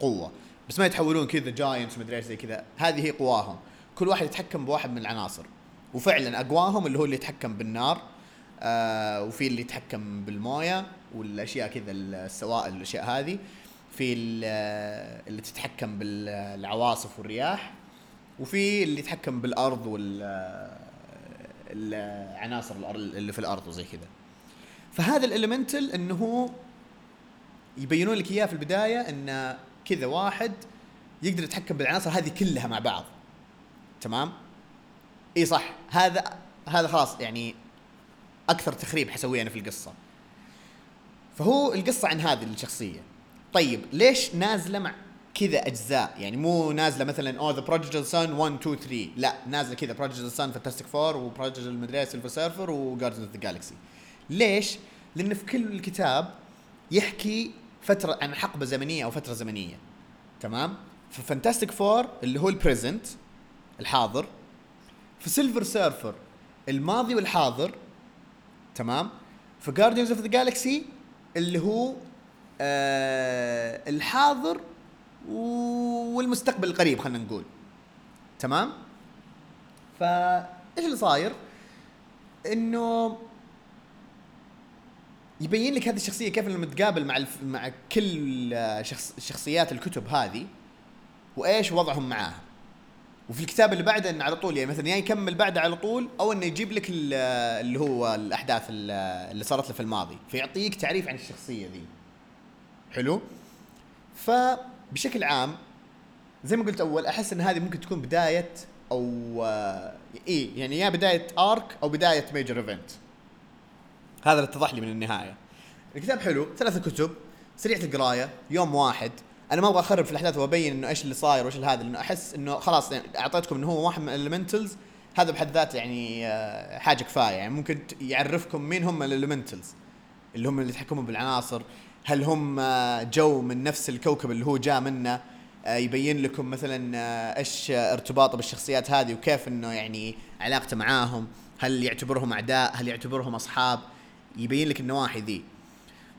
قوه، بس ما يتحولون كذا جاينتس مدري ايش زي كذا، هذه هي قواهم. كل واحد يتحكم بواحد من العناصر، وفعلا اقواهم اللي هو اللي يتحكم بالنار آه وفي اللي يتحكم بالمويه والاشياء كذا السوائل والاشياء هذه، في اللي تتحكم بالعواصف والرياح، وفي اللي يتحكم بالارض والعناصر اللي في الارض وزي كذا. فهذا الاليمنتال انه يبينون لك اياه في البدايه انه كذا واحد يقدر يتحكم بالعناصر هذه كلها مع بعض، تمام؟ اي صح، هذا هذا خلاص يعني اكثر تخريب حسويه انا في القصه. فهو القصه عن هذه الشخصيه. طيب ليش نازله مع كذا اجزاء؟ يعني مو نازله مثلا او ذا بروديجال سان واحد اثنين ثلاثة، لا نازله كذا بروديجال سان فانتاستيك فور وبروديجال مدري سيلفر سيرفر وجاردينز اوف ذا جالاكسي. ليش؟ لان في كل الكتاب يحكي فتره عن حقبه زمنيه او فتره زمنيه، تمام؟ في فانتاستيك فور اللي هو البريزنت الحاضر، في سيلفر سيرفر الماضي والحاضر، تمام؟ في Guardians of the Galaxy اللي هو آه الحاضر والمستقبل القريب خلنا نقول، تمام؟ فايش اللي صاير؟ انه يبين لك هذه الشخصية كيف لما تقابل مع الف... مع كل شخص... شخصيات الكتب هذه وايش وضعهم معاها. وفي الكتاب اللي بعده انه على طول يعني مثلا يا يكمل بعده على طول او انه يجيب لك اللي هو الاحداث اللي صارت له في الماضي، فيعطيك تعريف عن الشخصيه ذي. حلو. فبشكل عام زي ما قلت اول احس ان هذه ممكن تكون بدايه او ايه يعني يا بدايه ارك او بدايه ميجر ايفنت. هذا اللي اتضح لي من النهايه. الكتاب حلو، ثلاثه كتب سريعه القرايه يوم واحد. انا ما ابغى اخرب في الاحداث وابين انه ايش اللي صاير وايش هذا، لانه احس انه خلاص يعني اعطيتكم انه هو واحد من الاليمنتالز، هذا بحد ذاته يعني حاجه كفايه. يعني ممكن يعرفكم مين هم الاليمنتالز اللي هم اللي يتحكمون بالعناصر، هل هم جو من نفس الكوكب اللي هو جاء منه، يبين لكم مثلا ايش ارتباطه بالشخصيات هذه وكيف انه يعني علاقته معاهم، هل يعتبرهم اعداء هل يعتبرهم اصحاب، يبين لك النواحي ذي.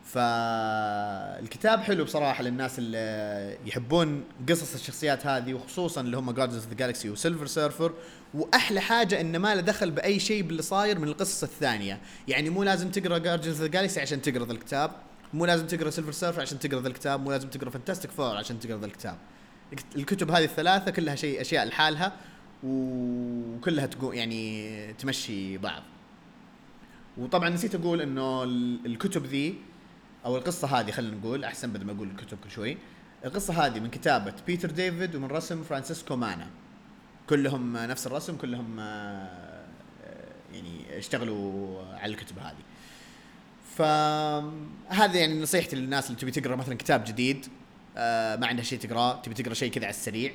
فالكتاب حلو بصراحه للناس اللي يحبون قصص الشخصيات هذه، وخصوصا اللي هم Guardians of the Galaxy وسيلفر سيرفر. واحلى حاجه انه ما له دخل باي شيء باللي صاير من القصص الثانيه، يعني مو لازم تقرا Guardians of the Galaxy عشان تقرا ذا الكتاب، مو لازم تقرا سيلفر سيرفر عشان تقرا ذا الكتاب، مو لازم تقرا فانتاستيك فور عشان تقرا ذا الكتاب. الكتب هذه الثلاثه كلها شيء اشياء لحالها وكلها تقوم يعني تمشي بعض. وطبعا نسيت اقول انه الكتب ذي او القصه هذه خلينا نقول احسن بدل ما اقول الكتب كل شوي، القصه هذه من كتابه بيتر ديفيد ومن رسم فرانسيسكو مانا، كلهم نفس الرسم، كلهم يعني اشتغلوا على الكتب هذه. فهذا يعني نصيحتي للناس اللي تبي تقرا مثلا كتاب جديد ما عندها شيء تقراه، تبي تقرا شيء كذا على السريع،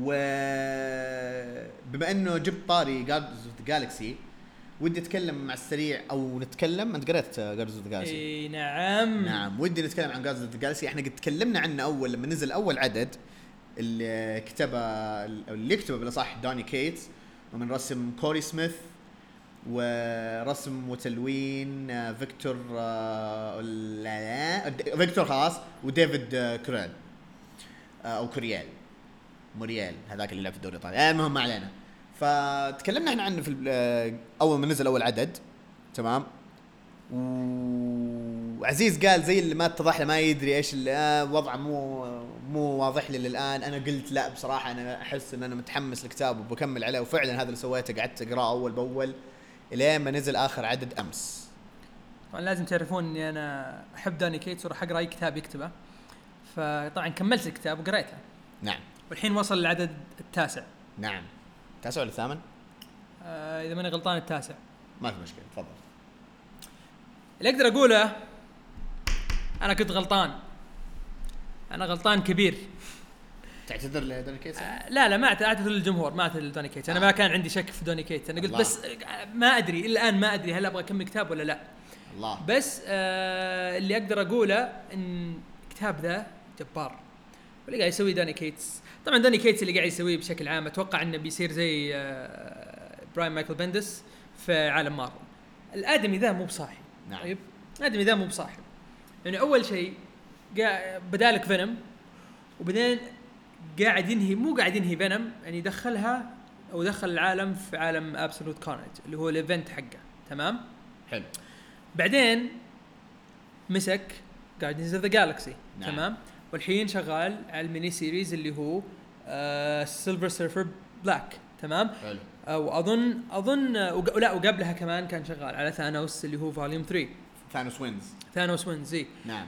وبما انه جبت طاري Guardians of the Galaxy ودي اتكلم مع السريع او نتكلم. انت قرأت Guardians of the Galaxy؟ اي نعم نعم ودي نتكلم عن Guardians of the Galaxy. احنا قد تكلمنا عنه اول لما نزل اول عدد اللي كتبه اللي يكتبه بالاصح داني كيتس ومن رسم كوري سميث ورسم وتلوين فيكتور فيكتور خلاص وديفيد كوريال او كوريال موريال هذاك اللي لعب في الدوري الايطالي. المهم ما علينا. فتكلمنا احنا عنه في اول ما نزل اول عدد تمام. وعزيز قال زي اللي ما اتضح له ما يدري ايش الوضع مو مو واضح لي الان. انا قلت لا بصراحه انا احس ان انا متحمس للكتاب وبكمل عليه وفعلا هذا اللي سويته. قعدت اقراه اول باول الين ما نزل اخر عدد امس. طبعا لازم تعرفون اني انا احب داني كيتس وراح اقرا اي كتاب يكتبه. فطبعا كملت الكتاب وقريته. نعم. والحين وصل العدد التاسع. نعم. التاسع ولا الثامن؟ آه اذا ماني غلطان التاسع. ما في مشكله تفضل. اللي اقدر اقوله انا كنت غلطان. انا غلطان كبير. تعتذر لدوني كيتس؟ آه لا لا ما اعتذر للجمهور ما اعتذر لدوني كيتس. انا آه. ما كان عندي شك في دوني كيتس. انا قلت الله. بس ما ادري الى الان ما ادري هل ابغى اكمل كتاب ولا لا. الله. بس آه اللي اقدر اقوله ان الكتاب ذا جبار. واللي قاعد يسوي داني كيتس طبعا داني كيتس اللي قاعد يسويه بشكل عام اتوقع انه بيصير زي آه براين مايكل بندس في عالم مارفل. الادمي ذا مو بصاحي. نعم. طيب الادمي ذا مو بصاحي. يعني اول شيء بدالك فينم وبعدين قاعد ينهي مو قاعد ينهي فينم يعني يدخلها او دخل العالم في عالم ابسولوت كارنج اللي هو الايفنت حقه تمام. حلو. بعدين مسك Guardians of the Galaxy. نعم. تمام. والحين شغال على الميني سيريز اللي هو Silver Surfer Black تمام. حلو. واظن اظن وق- لا وقبلها كمان كان شغال على ثانوس اللي هو فوليوم ثلاثة ثانوس وينز ثانوس وينز زي. نعم.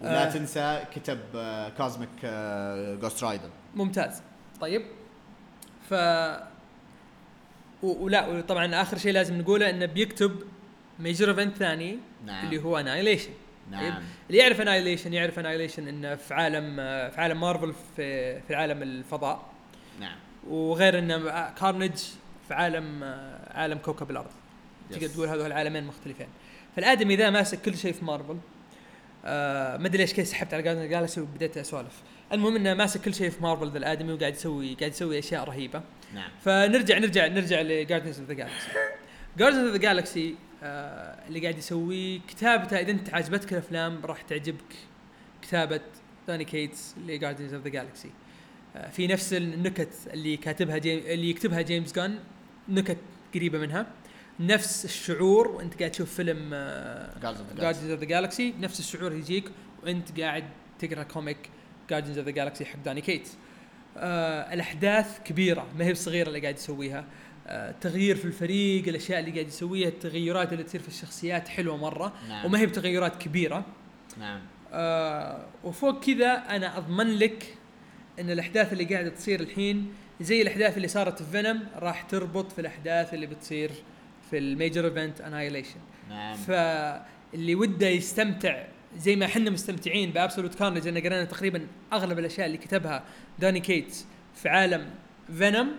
ولا آه تنسى كتب آه كوزميك آه جوست رايدر. ممتاز. طيب ف و- ولا طبعا اخر شيء لازم نقوله انه بيكتب ميجر ايفنت ثاني. نعم. اللي هو انايليشن. نعم. طيب. اللي يعرف انايليشن يعرف انايليشن انه في عالم في عالم مارفل في في عالم الفضاء. نعم. وغير انه كارنج في عالم عالم كوكب الارض. تقدر تقول هذول العالمين مختلفين. فالادمي ذا ماسك كل شيء في مارفل. آه ما ادري ليش كيف سحبت على Guardians of the Galaxy وبديت اسولف. المهم انه ماسك كل شيء في مارفل ذا الادمي وقاعد يسوي قاعد يسوي اشياء رهيبه. نعم. فنرجع نرجع نرجع ل Guardians of the Galaxy. Guardians of the Galaxy آه اللي قاعد يسوي كتابته. اذا انت عجبتك الافلام راح تعجبك كتابه داني كيتس ل Guardians of the Galaxy. آه في نفس النكت اللي كاتبها جيم اللي يكتبها جيمس جان نكت قريبه منها. نفس الشعور وانت قاعد تشوف فيلم Guardians of the Galaxy نفس الشعور يجيك وانت قاعد تقرأ كوميك Guardians of the Galaxy حق داني كيتس. آه الأحداث كبيرة ما هي صغيرة اللي قاعد يسويها. آه تغيير في الفريق الأشياء اللي قاعد يسويها التغيرات اللي تصير في الشخصيات حلوة مرة. نعم. وما هي بتغيرات كبيرة. نعم. آه وفوق كذا أنا أضمن لك أن الأحداث اللي قاعدة تصير الحين زي الأحداث اللي صارت في فينوم راح تربط في الأحداث اللي بتصير في الميجر ايفنت انايليشن. نعم. فاللي وده يستمتع زي ما احنا مستمتعين بابسولوت كارنج ان قرينا تقريبا اغلب الاشياء اللي كتبها داني كيتس في عالم فينوم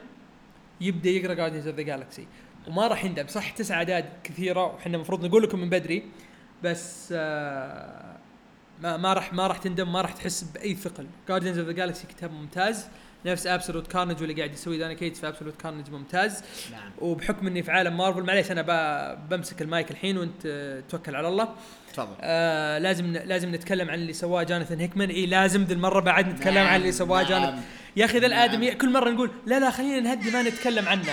يبدا يقرا Guardians of the Galaxy وما راح يندم. صح تسع اعداد كثيره وحنا المفروض نقول لكم من بدري بس آه ما ما راح ما راح تندم ما راح تحس باي ثقل. Guardians of the Galaxy كتاب ممتاز نفس ابسولوت كارنج واللي قاعد يسوي داني كيتس في ابسولوت كارنج ممتاز. نعم. وبحكم اني في عالم مارفل معليش انا بمسك المايك الحين وانت توكل على الله. تفضل. آه لازم لازم نتكلم عن اللي سواه جوناثان هيكمان. اي لازم ذي المره بعد نتكلم. نعم. عن اللي سواه. نعم. جوناثان يا اخي ذا الادمي. نعم. كل مره نقول لا لا خلينا نهدي ما نتكلم عنه.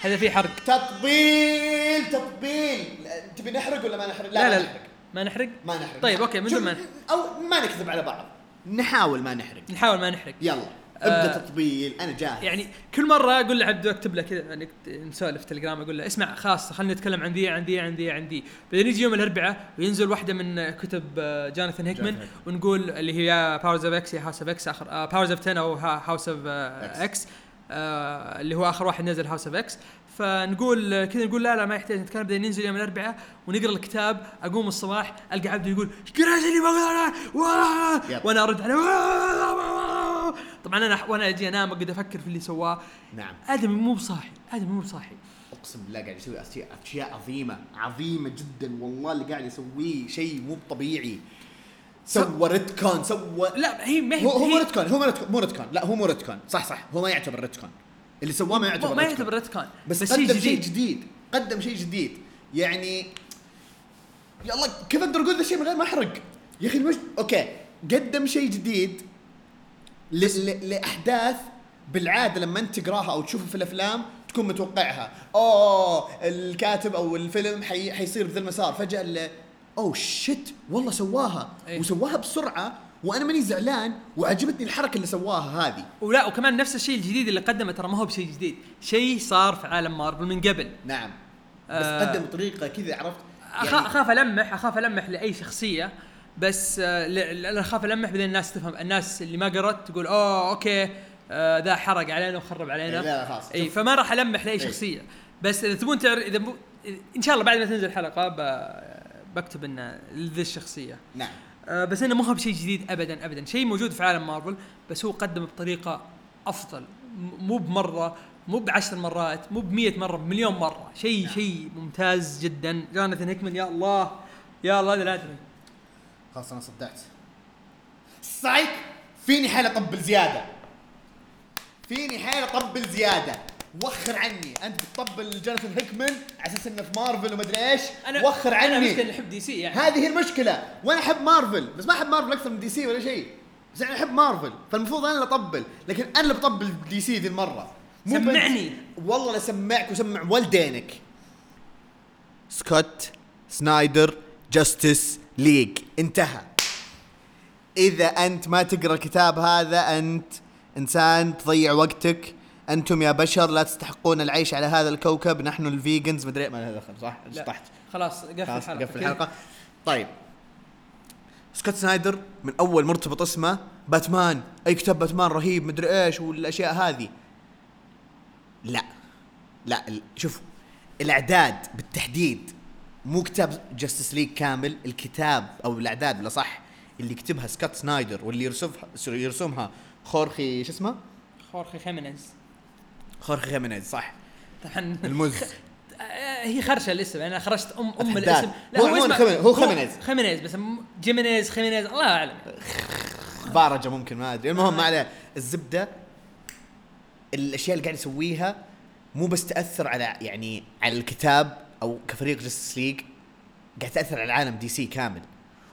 هذا في حرق تطبيل تطبيل. تبي نحرق ولا ما نحرق؟ لا لا, لا. نحرق. ما نحرق ما نحرق. طيب اوكي من زمان او ما نكذب على بعض نحاول ما نحرق نحاول ما نحرق. يلا ابدا. آه تطبيل انا جاهز. يعني كل مره اقول لعبد اكتب له كذا يعني نسولف تليجرام اقول له اسمع خاص خلينا نتكلم عن ذي عن ذي عن ذي عن ذي. بعدين يجي يوم الاربعاء وينزل واحده من كتب جوناثان هيكمان ونقول اللي هي باورز اوف اكس يا هاوس اوف اكس اخر باورز اوف عشرة او هاوس اوف اكس آه اللي هو آخر واحد نزل هاوس أوف إكس. فنقول كذا نقول لا لا ما يحتاج نتكلم، بدنا ننزل يوم الأربعاء ونقرأ الكتاب. أقوم الصباح ألقى عبده يقول قرأت اللي بقرأه وأنا أرد عليه. طبعا أنا وأنا أجي أنام أقعد أفكر في اللي سواه. نعم آدم مو بصاحي، آدم مو بصاحي، أقسم بالله قاعد يسوي أشياء عظيمة عظيمة جدا والله. اللي قاعد يسويه شيء مو طبيعي. سوى ريتكون سوى لا هي ما هي هو ريتكون هو مو ريتكون لا هو مو ريتكون صح صح هو ما يعتبر ريتكون اللي سواه ما يعتبر ما يعتبر ريتكون بس, بس قدم شيء جديد. جديد قدم شيء جديد يعني يا الله كيف اقدر اقول ذا الشيء من غير ما احرق يا اخي المجد. اوكي قدم شيء جديد ل... ل... لاحداث بالعاده لما انت تقراها او تشوفها في الافلام تكون متوقعها. اوه الكاتب او الفيلم حي... حيصير بذا المسار فجاه ال... أو شيت والله سواها أيه. وسواها بسرعة وأنا ماني زعلان وعجبتني الحركة اللي سواها هذه. ولا وكمان نفس الشيء الجديد اللي قدمه ترى ما هو بشيء جديد، شيء صار في عالم مارفل من قبل. نعم بس آه قدم بطريقة كذا عرفت يعني أخاف ألمح أخاف ألمح لأي شخصية بس آه أخاف ألمح بدل الناس تفهم. الناس اللي ما قرأت تقول أوه أوكي آه ذا حرق علينا وخرب علينا. لا خلاص أي فما راح ألمح لأي أيه. شخصية بس إذا تبون تعرف إذا ب... إن شاء الله بعد ما تنزل الحلقة ب... بكتب إنه لذي الشخصية. نعم. آه بس أنا ما هو بشيء جديد أبداً أبداً، شيء موجود في عالم مارفل بس هو قدم بطريقة أفضل، مو بمرة، مو بعشر مرات، مو بمئة مرة، بمليون مرة، شيء نعم. شيء ممتاز جداً. جوناثان هيكمان يا الله يا الله لا أدري. خلاص أنا صدعت. صحيح فيني حالة طبل زيادة. فيني حالة طبل زيادة. وخر عني انت بتطبل جوناثان هيكمان على اساس انه في مارفل وما ادري ايش. وخر عني انا مشكله احب دي سي يعني هذه هي المشكله. وانا احب مارفل بس ما احب مارفل اكثر من دي سي ولا شيء، بس انا احب مارفل فالمفروض انا اللي اطبل، لكن انا اللي بطبل دي سي ذي المره. سمعني والله لا سمعك وسمع والدينك. سكوت سنايدر جاستس ليج انتهى. اذا انت ما تقرا الكتاب هذا انت انسان تضيع وقتك. أنتم يا بشر لا تستحقون العيش على هذا الكوكب، نحن الفيجنز مدري ما هذا صح صحت. خلاص قفل الحلقة, قفل الحلقة. طيب سكوت سنايدر من أول مرتبط اسمه باتمان، أي كتاب باتمان رهيب مدري إيش والأشياء هذه. لا لا شوف الأعداد بالتحديد مو كتاب جاستس ليج كامل، الكتاب أو الأعداد لا صح اللي كتبها سكوت سنايدر واللي يرسمها يرسمها خورخي شو اسمه خورخي خيمينيز خورخي خيمينيز صح طبعا المز هي خرشه الاسم. انا خرجت ام ام الاسم لا هو اسمه هو خيمينيز خيمينيز بس جيمينيز خيمينيز الله اعلم بارجه ممكن ما ادري. المهم ما عليه الزبده. الاشياء اللي قاعد يسويها مو بس تاثر على يعني على الكتاب او كفريق جاستس ليج، قاعد تاثر على العالم دي سي كامل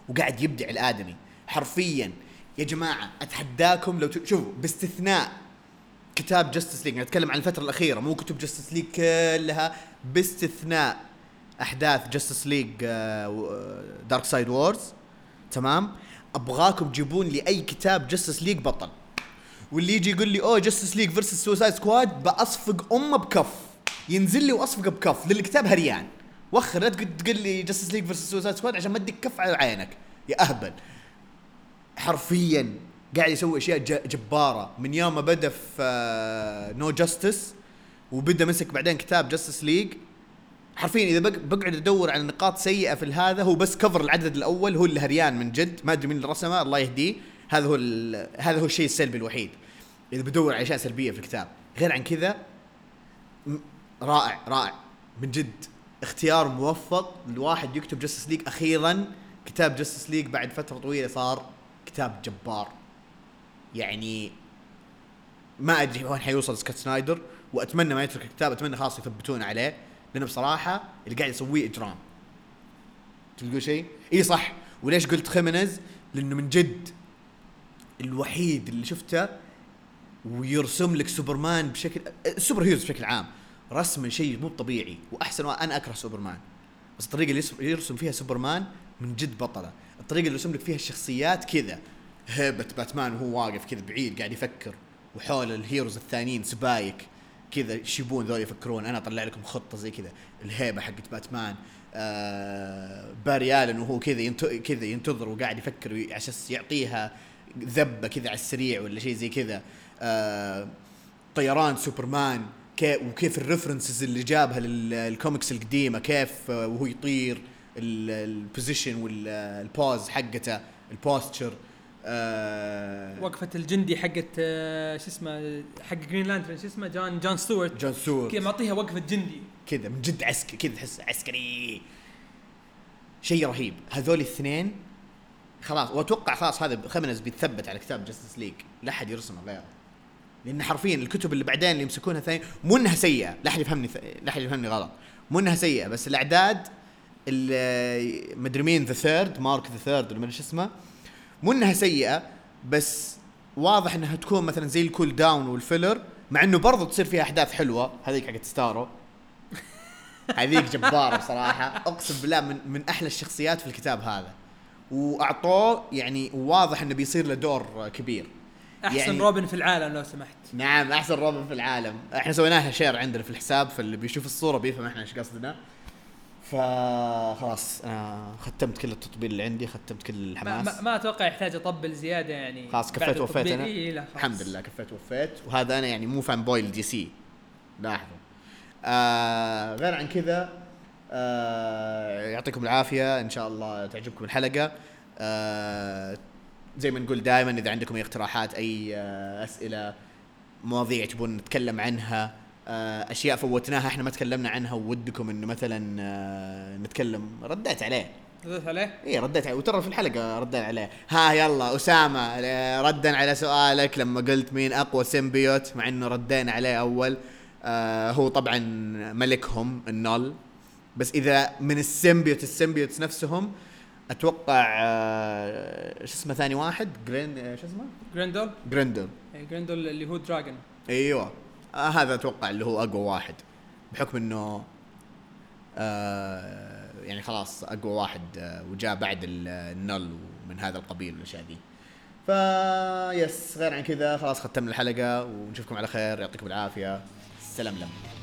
وقاعد يبدع الادمي حرفيا. يا جماعه اتحداكم لو تشوفوا باستثناء كتاب جاستس ليج، نتكلم عن الفترة الأخيرة مو كتب جاستس ليج كلها، باستثناء أحداث جاستس ليج دارك سايد وورز تمام، أبغاكم تجيبون لي أي كتاب جاستس ليج بطل، واللي يجي يقول لي أوه جاستس ليج فيرسس سوسايد سكواد بأصفق أمه بكف، ينزل لي وأصفق بكف للكتاب هريان. وخر لا تقول لي جاستس ليج فيرسس سوسايد سكواد عشان ما أديك كف على عينك يا أهبل. حرفياً قاعد يسوي اشياء جباره من يوم ما بدا في نو جاستس وبدا مسك بعدين كتاب جاستس ليج. حرفيا اذا بقعد ادور على نقاط سيئه في هذا هو بس كفر العدد الاول هو اللي هريان من جد، ما ادري مين اللي رسمه الله يهديه. هذا هو هذا هو الشيء السلبي الوحيد اذا بدور على اشياء سلبيه في الكتاب. غير عن كذا رائع رائع من جد، اختيار موفق لواحد يكتب جاستس ليج. اخيرا كتاب جاستس ليج بعد فتره طويله صار كتاب جبار. يعني ما أدري وين حيوصل سكوت سنايدر، وأتمنى ما يترك الكتاب، أتمنى خاص يثبتون عليه، لأنه بصراحة اللي قاعد يسويه إجرام. تلقوا شيء؟ إيه صح. وليش قلت خيمينيز؟ لأنه من جد الوحيد اللي شفته ويرسم لك سوبرمان بشكل سوبر هيروز بشكل عام رسم شيء مو طبيعي. وأحسن وأنا أكره سوبرمان بس الطريقة اللي يرسم فيها سوبرمان من جد بطلة. الطريقة اللي يرسم لك فيها الشخصيات كذا هبة باتمان وهو واقف كذا بعيد قاعد يفكر وحول الهيروز الثانيين سبايك كذا شيبون ذول يفكرون أنا أطلع لكم خطة زي كذا. الهبة حقت باتمان آه باري آلن وهو كذا كذا ينتظر وقاعد يفكر عشان يعطيها ذبة كذا على السريع ولا شيء زي كذا. آه طيران سوبرمان وكيف الريفرنسز اللي جابها للكوميكس القديمة, كيف وهو يطير البوزيشن والبوز حقته البوستشر, آه وقفة الجندي حقت آه شو اسمه حق جرين لانترن شو اسمه جون جون ستوارت جون ستوارت كذا معطيها وقفة جندي كذا من جد عسكري كذا تحس عسكري, شيء رهيب. هذول الاثنين خلاص واتوقع خلاص هذا خمنز بيتثبت على كتاب جاستس ليج, لا حد يرسمه غيره, لأن حرفيا الكتب اللي بعدين اللي يمسكونها ثاني مو انها سيئة, لا حد يفهمني لا حد يفهمني غلط, مو انها سيئة بس الأعداد ال مدري مين ذا ثيرد مارك ذا ثيرد ولا ما ادري شو اسمه, مو انها سيئة بس واضح انها تكون مثلا زي الكول داون والفيلر, مع انه برضو تصير فيها احداث حلوة. هذيك حقت ستارو هذيك جبارة بصراحة, اقسم بالله من من احلى الشخصيات في الكتاب هذا, واعطوه يعني واضح انه بيصير له دور كبير. احسن يعني روبن في العالم لو سمحت. نعم احسن روبن في العالم, احنا سويناها شير عندنا في الحساب, فاللي بيشوف الصورة بيفهم احنا ايش قصدنا. فخلاص انا ختمت كل التطبيل اللي عندي, ختمت كل الحماس, ما, ما اتوقع يحتاج اطبل زياده يعني, خلاص كفيت وفيت انا إيه الحمد لله كفيت وفيت. وهذا انا يعني مو فان بوي دي سي لاحظوا, آه غير عن كذا آه يعطيكم العافيه, ان شاء الله تعجبكم الحلقه. آه زي ما نقول دائما اذا عندكم اي اقتراحات, اي آه اسئله, مواضيع تبون نتكلم عنها, اشياء فوتناها احنا ما تكلمنا عنها وودكم انه مثلا نتكلم, رديت عليه رديت عليه ايه رديت عليه, وترى في الحلقه ردينا عليه. ها يلا اسامه ردا على سؤالك لما قلت مين اقوى سيمبيوت, مع انه ردينا عليه اول. آه هو طبعا ملكهم النول, بس اذا من السيمبيوت السيمبيوتس نفسهم اتوقع آه شو اسمه ثاني واحد جرين شو اسمه جريندول جريندول اي جريندول اللي هو دراجون, ايوه آه هذا أتوقع اللي هو أقوى واحد, بحكم إنه آه يعني خلاص أقوى واحد آه وجاء بعد النل ومن هذا القبيل والأشياء دي. فا يس غير عن كذا خلاص ختمنا الحلقة, ونشوفكم على خير, يعطيكم العافية, سلام لكم.